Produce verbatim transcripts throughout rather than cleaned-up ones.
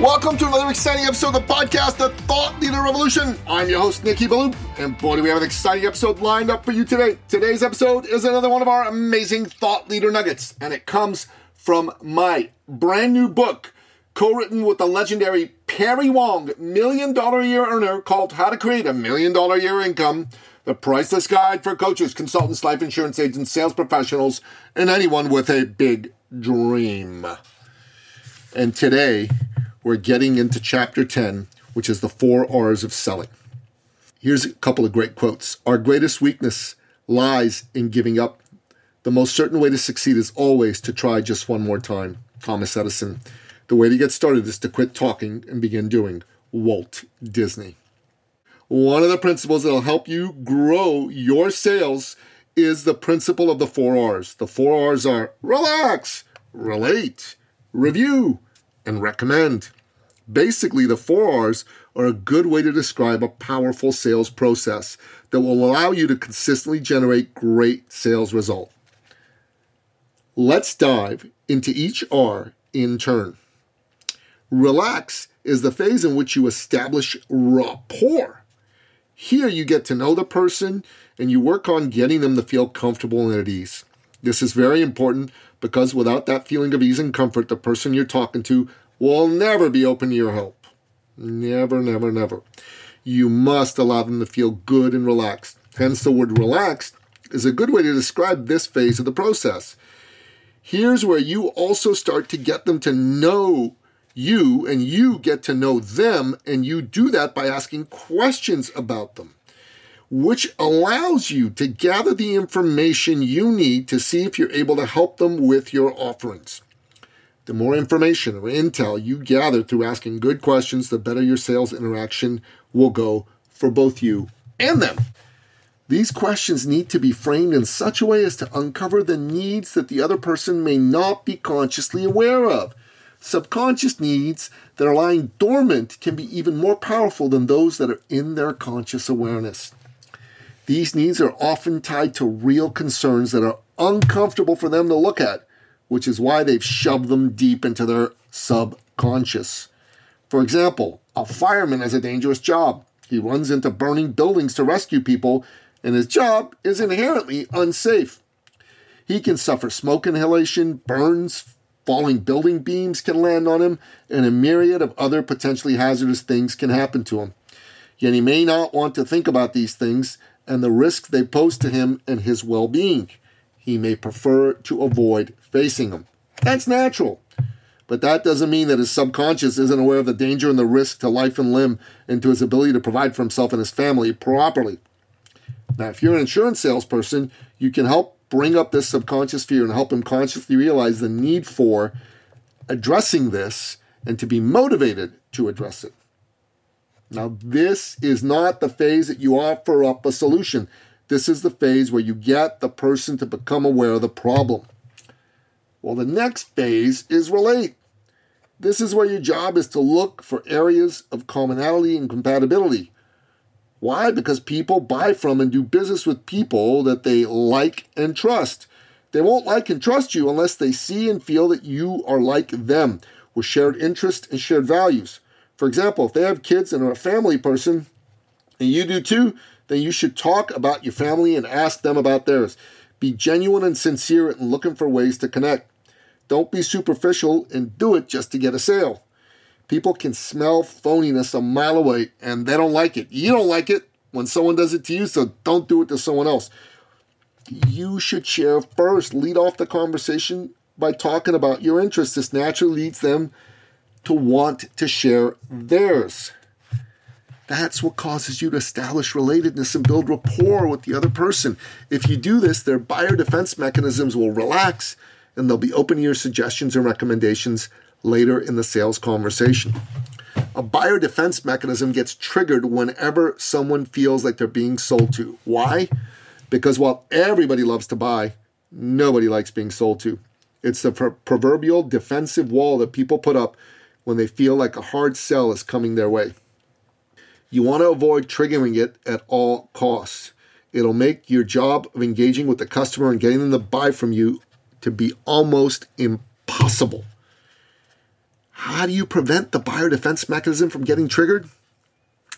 Welcome to another exciting episode of the podcast, The Thought Leader Revolution. I'm your host, Nikki Ballou, and boy, do we have an exciting episode lined up for you today. Today's episode is another one of our amazing thought leader nuggets, and it comes from my brand new book, co-written with the legendary Perry Wong, million dollar a year earner, called How to Create a Million Dollar a Year Income, the priceless guide for coaches, consultants, life insurance agents, sales professionals, and anyone with a big dream. And today, we're getting into chapter ten, which is the four R's of selling. Here's a couple of great quotes. Our greatest weakness lies in giving up. The most certain way to succeed is always to try just one more time. Thomas Edison. The way to get started is to quit talking and begin doing. Walt Disney. One of the principles that will help you grow your sales is the principle of the four R's. The four R's are relax, relate, review, and recommend. Basically, the four R's are a good way to describe a powerful sales process that will allow you to consistently generate great sales results. Let's dive into each R in turn. Relax is the phase in which you establish rapport. Here, you get to know the person and you work on getting them to feel comfortable and at ease. This is very important because without that feeling of ease and comfort, the person you're talking to will never be open to your help. Never, never, never. You must allow them to feel good and relaxed. Hence, the word relaxed is a good way to describe this phase of the process. Here's where you also start to get them to know you and you get to know them, and you do that by asking questions about them, which allows you to gather the information you need to see if you're able to help them with your offerings. The more information or intel you gather through asking good questions, the better your sales interaction will go for both you and them. These questions need to be framed in such a way as to uncover the needs that the other person may not be consciously aware of. Subconscious needs that are lying dormant can be even more powerful than those that are in their conscious awareness. These needs are often tied to real concerns that are uncomfortable for them to look at, which is why they've shoved them deep into their subconscious. For example, a fireman has a dangerous job. He runs into burning buildings to rescue people, and his job is inherently unsafe. He can suffer smoke inhalation, burns, falling building beams can land on him, and a myriad of other potentially hazardous things can happen to him. Yet he may not want to think about these things and the risks they pose to him and his well-being. He may prefer to avoid facing them. That's natural. But that doesn't mean that his subconscious isn't aware of the danger and the risk to life and limb and to his ability to provide for himself and his family properly. Now, if you're an insurance salesperson, you can help bring up this subconscious fear and help him consciously realize the need for addressing this and to be motivated to address it. Now, this is not the phase that you offer up a solution. This is the phase where you get the person to become aware of the problem. Well, the next phase is relate. This is where your job is to look for areas of commonality and compatibility. Why? Because people buy from and do business with people that they like and trust. They won't like and trust you unless they see and feel that you are like them, with shared interests and shared values. For example, if they have kids and are a family person, and you do too, then you should talk about your family and ask them about theirs. Be genuine and sincere in looking for ways to connect. Don't be superficial and do it just to get a sale. People can smell phoniness a mile away, and they don't like it. You don't like it when someone does it to you, so don't do it to someone else. You should share first. Lead off the conversation by talking about your interests. This naturally leads them to want to share theirs. That's what causes you to establish relatedness and build rapport with the other person. If you do this, their buyer defense mechanisms will relax, and they'll be open to your suggestions and recommendations later in the sales conversation. A buyer defense mechanism gets triggered whenever someone feels like they're being sold to. Why? Because while everybody loves to buy, nobody likes being sold to. It's the pro- proverbial defensive wall that people put up when they feel like a hard sell is coming their way. You want to avoid triggering it at all costs. It'll make your job of engaging with the customer and getting them to buy from you to be almost impossible. How do you prevent the buyer defense mechanism from getting triggered?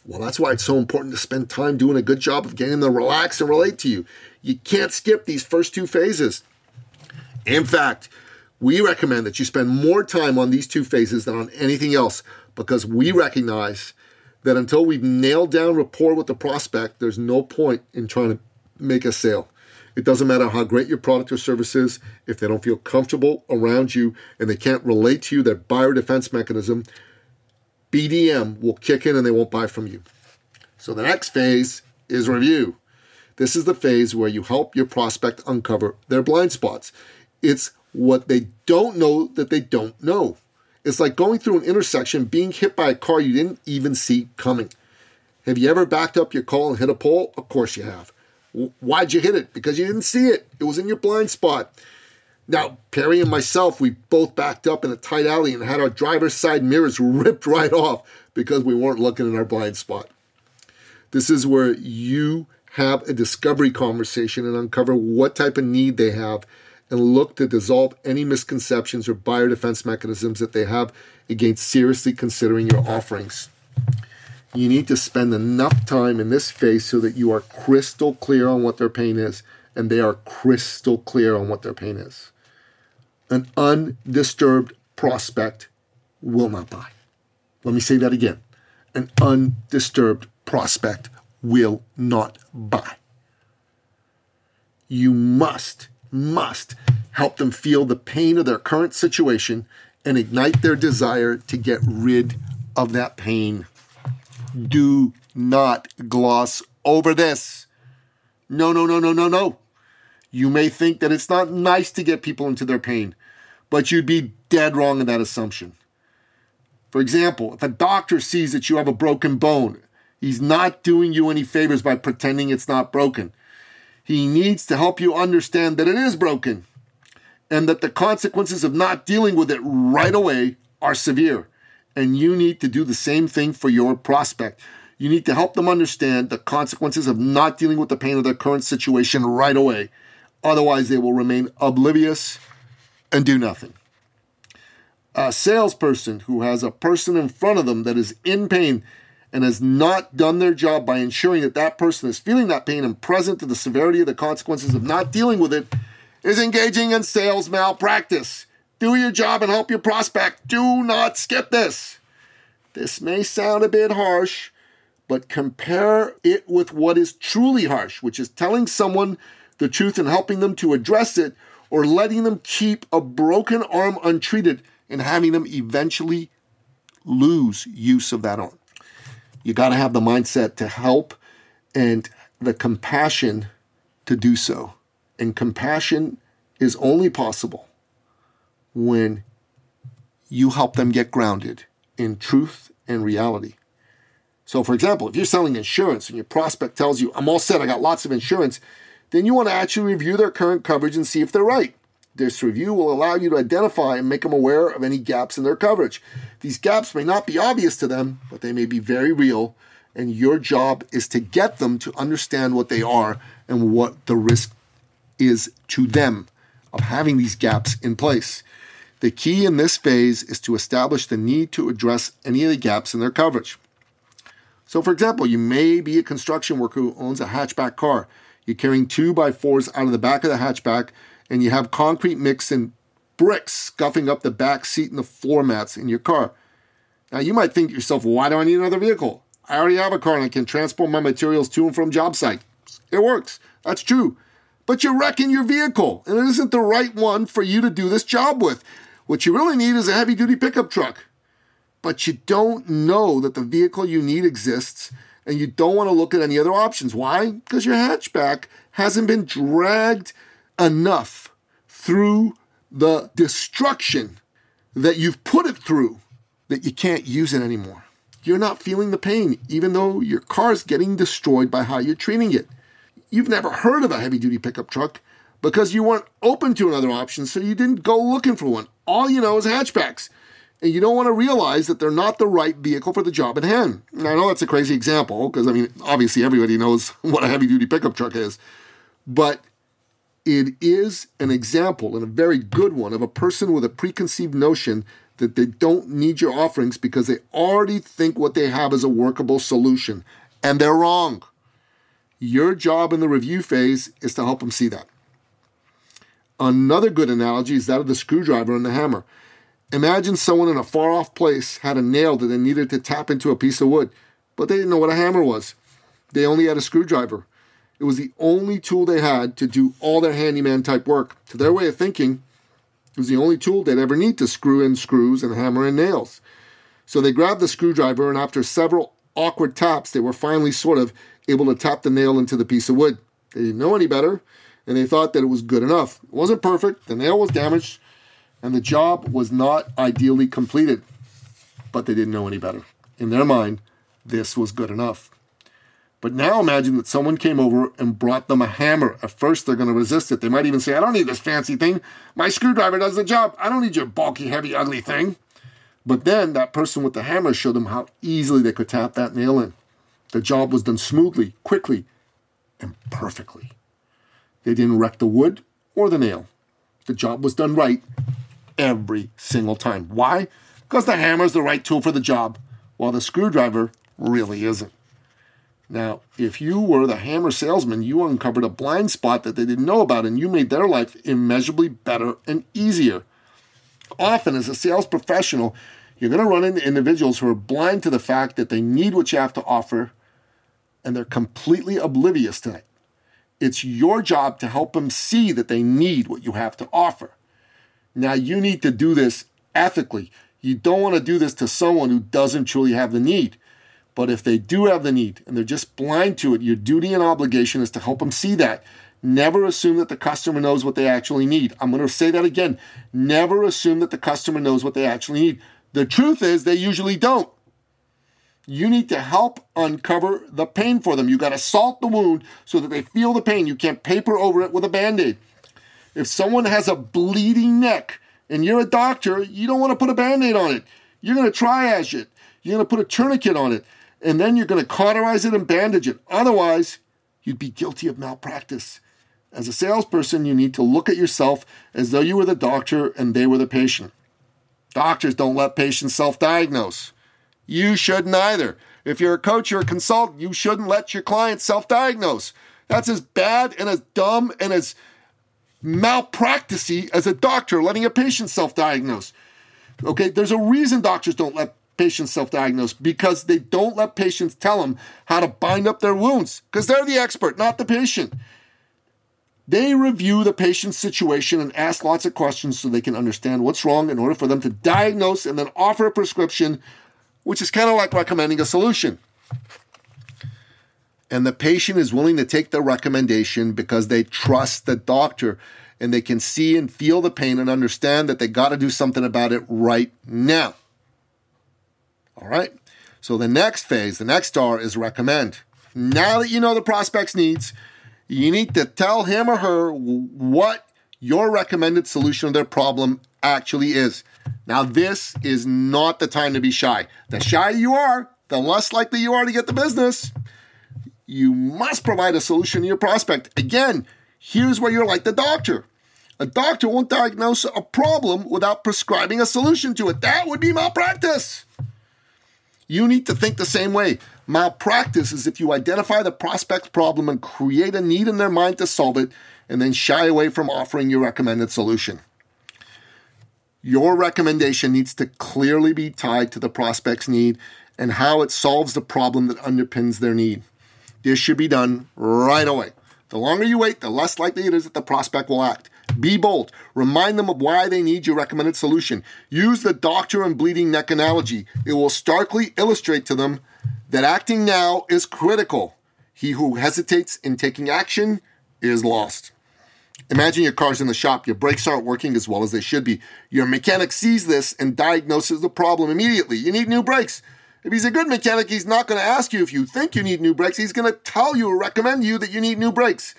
Well, that's why it's so important to spend time doing a good job of getting them to relax and relate to you. You can't skip these first two phases. In fact, we recommend that you spend more time on these two phases than on anything else, because we recognize that until we've nailed down rapport with the prospect, there's no point in trying to make a sale. It doesn't matter how great your product or service is, if they don't feel comfortable around you and they can't relate to you, their buyer defense mechanism, B D M, will kick in and they won't buy from you. So the next phase is review. This is the phase where you help your prospect uncover their blind spots. It's what they don't know that they don't know. It's like going through an intersection, being hit by a car you didn't even see coming. Have you ever backed up your car and hit a pole? Of course you have. Why'd you hit it? Because you didn't see it. It was in your blind spot. Now, Perry and myself, we both backed up in a tight alley and had our driver's side mirrors ripped right off because we weren't looking in our blind spot. This is where you have a discovery conversation and uncover what type of need they have, and look to dissolve any misconceptions or buyer defense mechanisms that they have against seriously considering your offerings. You need to spend enough time in this phase so that you are crystal clear on what their pain is, and they are crystal clear on what their pain is. An undisturbed prospect will not buy. Let me say that again. An undisturbed prospect will not buy. You must must help them feel the pain of their current situation and ignite their desire to get rid of that pain. Do not gloss over this. No, no, no, no, no, no. You may think that it's not nice to get people into their pain, but you'd be dead wrong in that assumption. For example, if a doctor sees that you have a broken bone, he's not doing you any favors by pretending it's not broken. He needs to help you understand that it is broken and that the consequences of not dealing with it right away are severe. And you need to do the same thing for your prospect. You need to help them understand the consequences of not dealing with the pain of their current situation right away. Otherwise, they will remain oblivious and do nothing. A salesperson who has a person in front of them that is in pain and has not done their job by ensuring that that person is feeling that pain and present to the severity of the consequences of not dealing with it, is engaging in sales malpractice. Do your job and help your prospect. Do not skip this. This may sound a bit harsh, but compare it with what is truly harsh, which is telling someone the truth and helping them to address it, or letting them keep a broken arm untreated and having them eventually lose use of that arm. You got to have the mindset to help and the compassion to do so. And compassion is only possible when you help them get grounded in truth and reality. So, for example, if you're selling insurance and your prospect tells you, I'm all set, I got lots of insurance, then you want to actually review their current coverage and see if they're right. This review will allow you to identify and make them aware of any gaps in their coverage. These gaps may not be obvious to them, but they may be very real, and your job is to get them to understand what they are and what the risk is to them of having these gaps in place. The key in this phase is to establish the need to address any of the gaps in their coverage. So, for example, you may be a construction worker who owns a hatchback car. You're carrying two by fours out of the back of the hatchback, and you have concrete mix and bricks scuffing up the back seat and the floor mats in your car. Now, you might think to yourself, why do I need another vehicle? I already have a car and I can transport my materials to and from job sites. It works. That's true. But you're wrecking your vehicle, and it isn't the right one for you to do this job with. What you really need is a heavy-duty pickup truck. But you don't know that the vehicle you need exists, and you don't want to look at any other options. Why? Because your hatchback hasn't been dragged enough through the destruction that you've put it through that you can't use it anymore. You're not feeling the pain, even though your car's getting destroyed by how you're treating it. You've never heard of a heavy-duty pickup truck because you weren't open to another option, so you didn't go looking for one. All you know is hatchbacks, and you don't want to realize that they're not the right vehicle for the job at hand. Now, I know that's a crazy example because, I mean, obviously everybody knows what a heavy-duty pickup truck is, but it is an example, and a very good one, of a person with a preconceived notion that they don't need your offerings because they already think what they have is a workable solution, and they're wrong. Your job in the review phase is to help them see that. Another good analogy is that of the screwdriver and the hammer. Imagine someone in a far-off place had a nail that they needed to tap into a piece of wood, but they didn't know what a hammer was. They only had a screwdriver. It was the only tool they had to do all their handyman-type work. To their way of thinking, it was the only tool they'd ever need to screw in screws and hammer in nails. So they grabbed the screwdriver, and after several awkward taps, they were finally sort of able to tap the nail into the piece of wood. They didn't know any better, and they thought that it was good enough. It wasn't perfect, the nail was damaged, and the job was not ideally completed. But they didn't know any better. In their mind, this was good enough. But now imagine that someone came over and brought them a hammer. At first, they're going to resist it. They might even say, I don't need this fancy thing. My screwdriver does the job. I don't need your bulky, heavy, ugly thing. But then that person with the hammer showed them how easily they could tap that nail in. The job was done smoothly, quickly, and perfectly. They didn't wreck the wood or the nail. The job was done right every single time. Why? Because the hammer's the right tool for the job, while the screwdriver really isn't. Now, if you were the hammer salesman, you uncovered a blind spot that they didn't know about, and you made their life immeasurably better and easier. Often, as a sales professional, you're going to run into individuals who are blind to the fact that they need what you have to offer, and they're completely oblivious to it. It's your job to help them see that they need what you have to offer. Now, you need to do this ethically. You don't want to do this to someone who doesn't truly have the need. But if they do have the need and they're just blind to it, your duty and obligation is to help them see that. Never assume that the customer knows what they actually need. I'm going to say that again. Never assume that the customer knows what they actually need. The truth is they usually don't. You need to help uncover the pain for them. You got to salt the wound so that they feel the pain. You can't paper over it with a Band-Aid. If someone has a bleeding neck and you're a doctor, you don't want to put a Band-Aid on it. You're going to triage it. You're going to put a tourniquet on it. And then you're going to cauterize it and bandage it. Otherwise, you'd be guilty of malpractice. As a salesperson, you need to look at yourself as though you were the doctor and they were the patient. Doctors don't let patients self-diagnose. You shouldn't either. If you're a coach or a consultant, you shouldn't let your clients self-diagnose. That's as bad and as dumb and as malpractice-y as a doctor letting a patient self-diagnose. Okay, there's a reason doctors don't let patients self-diagnose, because they don't let patients tell them how to bind up their wounds, because they're the expert, not the patient. They review the patient's situation and ask lots of questions so they can understand what's wrong in order for them to diagnose and then offer a prescription, which is kind of like recommending a solution. And the patient is willing to take the recommendation because they trust the doctor and they can see and feel the pain and understand that they got to do something about it right now. All right, so the next phase, the next star is recommend. Now that you know the prospect's needs, you need to tell him or her what your recommended solution to their problem actually is. Now, this is not the time to be shy. The shyer you are, the less likely you are to get the business. You must provide a solution to your prospect. Again, here's where you're like the doctor. A doctor won't diagnose a problem without prescribing a solution to it. That would be malpractice. You need to think the same way. Malpractice is if you identify the prospect's problem and create a need in their mind to solve it, and then shy away from offering your recommended solution. Your recommendation needs to clearly be tied to the prospect's need and how it solves the problem that underpins their need. This should be done right away. The longer you wait, the less likely it is that the prospect will act. Be bold. Remind them of why they need your recommended solution. Use the doctor and bleeding neck analogy. It will starkly illustrate to them that acting now is critical. He who hesitates in taking action is lost. Imagine your car's in the shop. Your brakes aren't working as well as they should be. Your mechanic sees this and diagnoses the problem immediately. You need new brakes. If he's a good mechanic, he's not going to ask you if you think you need new brakes. He's going to tell you or recommend you that you need new brakes,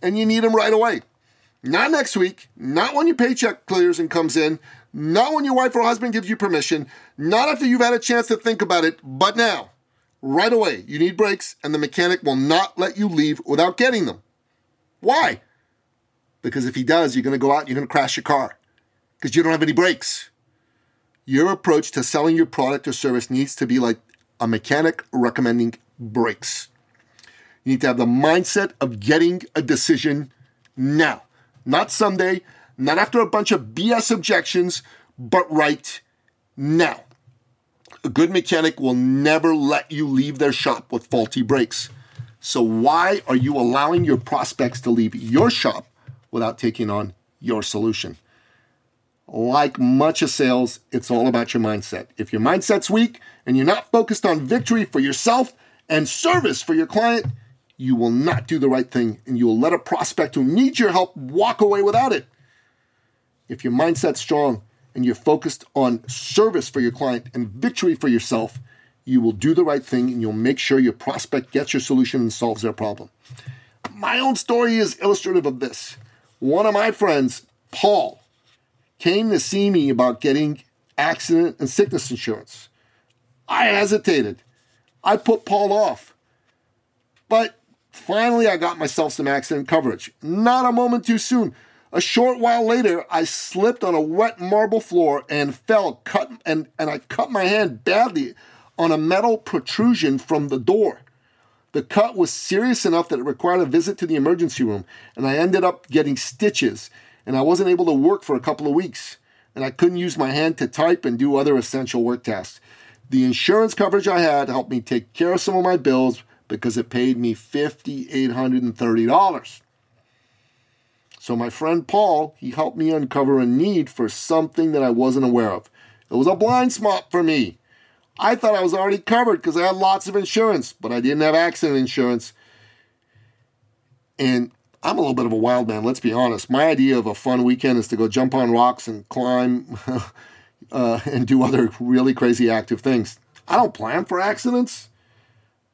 and you need them right away. Not next week, not when your paycheck clears and comes in, not when your wife or husband gives you permission, not after you've had a chance to think about it, but now, right away, you need brakes, and the mechanic will not let you leave without getting them. Why? Because if he does, you're going to go out and you're going to crash your car because you don't have any brakes. Your approach to selling your product or service needs to be like a mechanic recommending brakes. You need to have the mindset of getting a decision now. Not someday, not after a bunch of B S objections, but right now. A good mechanic will never let you leave their shop with faulty brakes. So why are you allowing your prospects to leave your shop without taking on your solution? Like much of sales, it's all about your mindset. If your mindset's weak and you're not focused on victory for yourself and service for your client, you will not do the right thing and you will let a prospect who needs your help walk away without it. If your mindset's strong and you're focused on service for your client and victory for yourself, you will do the right thing and you'll make sure your prospect gets your solution and solves their problem. My own story is illustrative of this. One of my friends, Paul, came to see me about getting accident and sickness insurance. I hesitated. I put Paul off. But finally, I got myself some accident coverage. Not a moment too soon. A short while later, I slipped on a wet marble floor and fell, cut, and, and I cut my hand badly on a metal protrusion from the door. The cut was serious enough that it required a visit to the emergency room, and I ended up getting stitches. And I wasn't able to work for a couple of weeks, and I couldn't use my hand to type and do other essential work tasks. The insurance coverage I had helped me take care of some of my bills because it paid me five thousand eight hundred thirty dollars. So my friend Paul, he helped me uncover a need for something that I wasn't aware of. It was a blind spot for me. I thought I was already covered because I had lots of insurance, but I didn't have accident insurance. And I'm a little bit of a wild man, let's be honest. My idea of a fun weekend is to go jump on rocks and climb uh, and do other really crazy active things. I don't plan for accidents,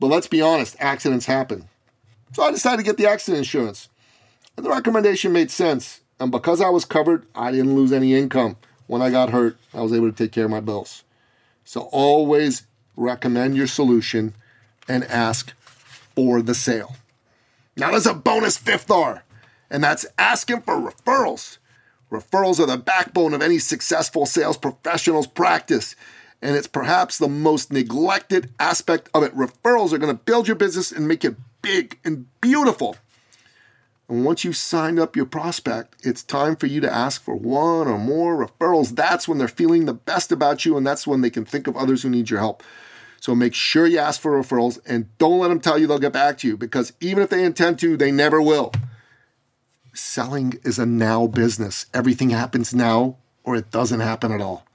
but let's be honest, accidents happen. So I decided to get the accident insurance. And the recommendation made sense. And because I was covered, I didn't lose any income. When I got hurt, I was able to take care of my bills. So always recommend your solution and ask for the sale. Now there's a bonus fifth R, and that's asking for referrals. Referrals are the backbone of any successful sales professional's practice, and it's perhaps the most neglected aspect of it. Referrals are going to build your business and make it big and beautiful. And once you've signed up your prospect, it's time for you to ask for one or more referrals. That's when they're feeling the best about you, and that's when they can think of others who need your help. So make sure you ask for referrals and don't let them tell you they'll get back to you, because even if they intend to, they never will. Selling is a now business. Everything happens now or it doesn't happen at all.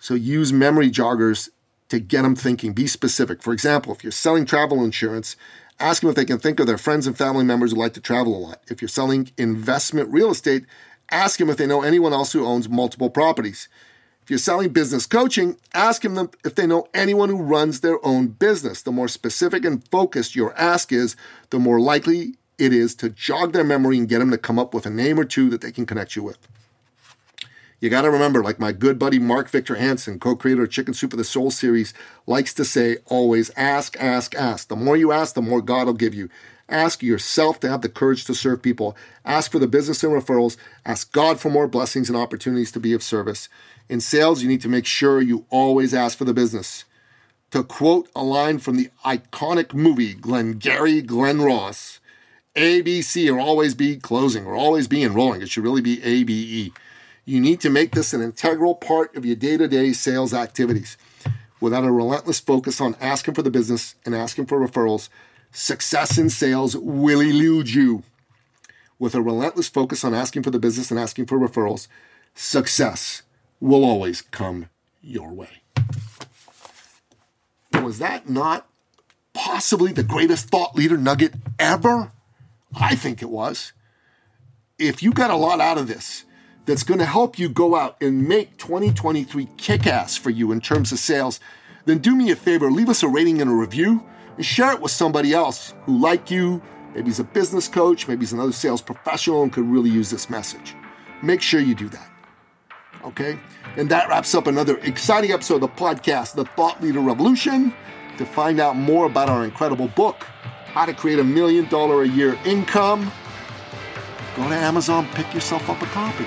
So use memory joggers to get them thinking. Be specific. For example, if you're selling travel insurance, ask them if they can think of their friends and family members who like to travel a lot. If you're selling investment real estate, ask them if they know anyone else who owns multiple properties. If you're selling business coaching, ask them if they know anyone who runs their own business. The more specific and focused your ask is, the more likely it is to jog their memory and get them to come up with a name or two that they can connect you with. You got to remember, like my good buddy Mark Victor Hansen, co-creator of Chicken Soup for the Soul series, likes to say, always ask, ask, ask. The more you ask, the more God will give you. Ask yourself to have the courage to serve people. Ask for the business and referrals. Ask God for more blessings and opportunities to be of service. In sales, you need to make sure you always ask for the business. To quote a line from the iconic movie Glengarry Glen Ross, A B C or always be closing or always be enrolling. It should really be A B E. You need to make this an integral part of your day-to-day sales activities. Without a relentless focus on asking for the business and asking for referrals, success in sales will elude you. With a relentless focus on asking for the business and asking for referrals, success will always come your way. Was that not possibly the greatest thought leader nugget ever? I think it was. if you got a lot out of this, that's going to help you go out and make twenty twenty-three kick-ass for you in terms of sales, then do me a favor, leave us a rating and a review, and share it with somebody else who, like you, maybe he's a business coach, maybe he's another sales professional and could really use this message. Make sure you do that, okay? And that wraps up another exciting episode of the podcast, The Thought Leader Revolution. To find out more about our incredible book, How to Create a Million Dollar a Year Income, go to Amazon, pick yourself up a copy.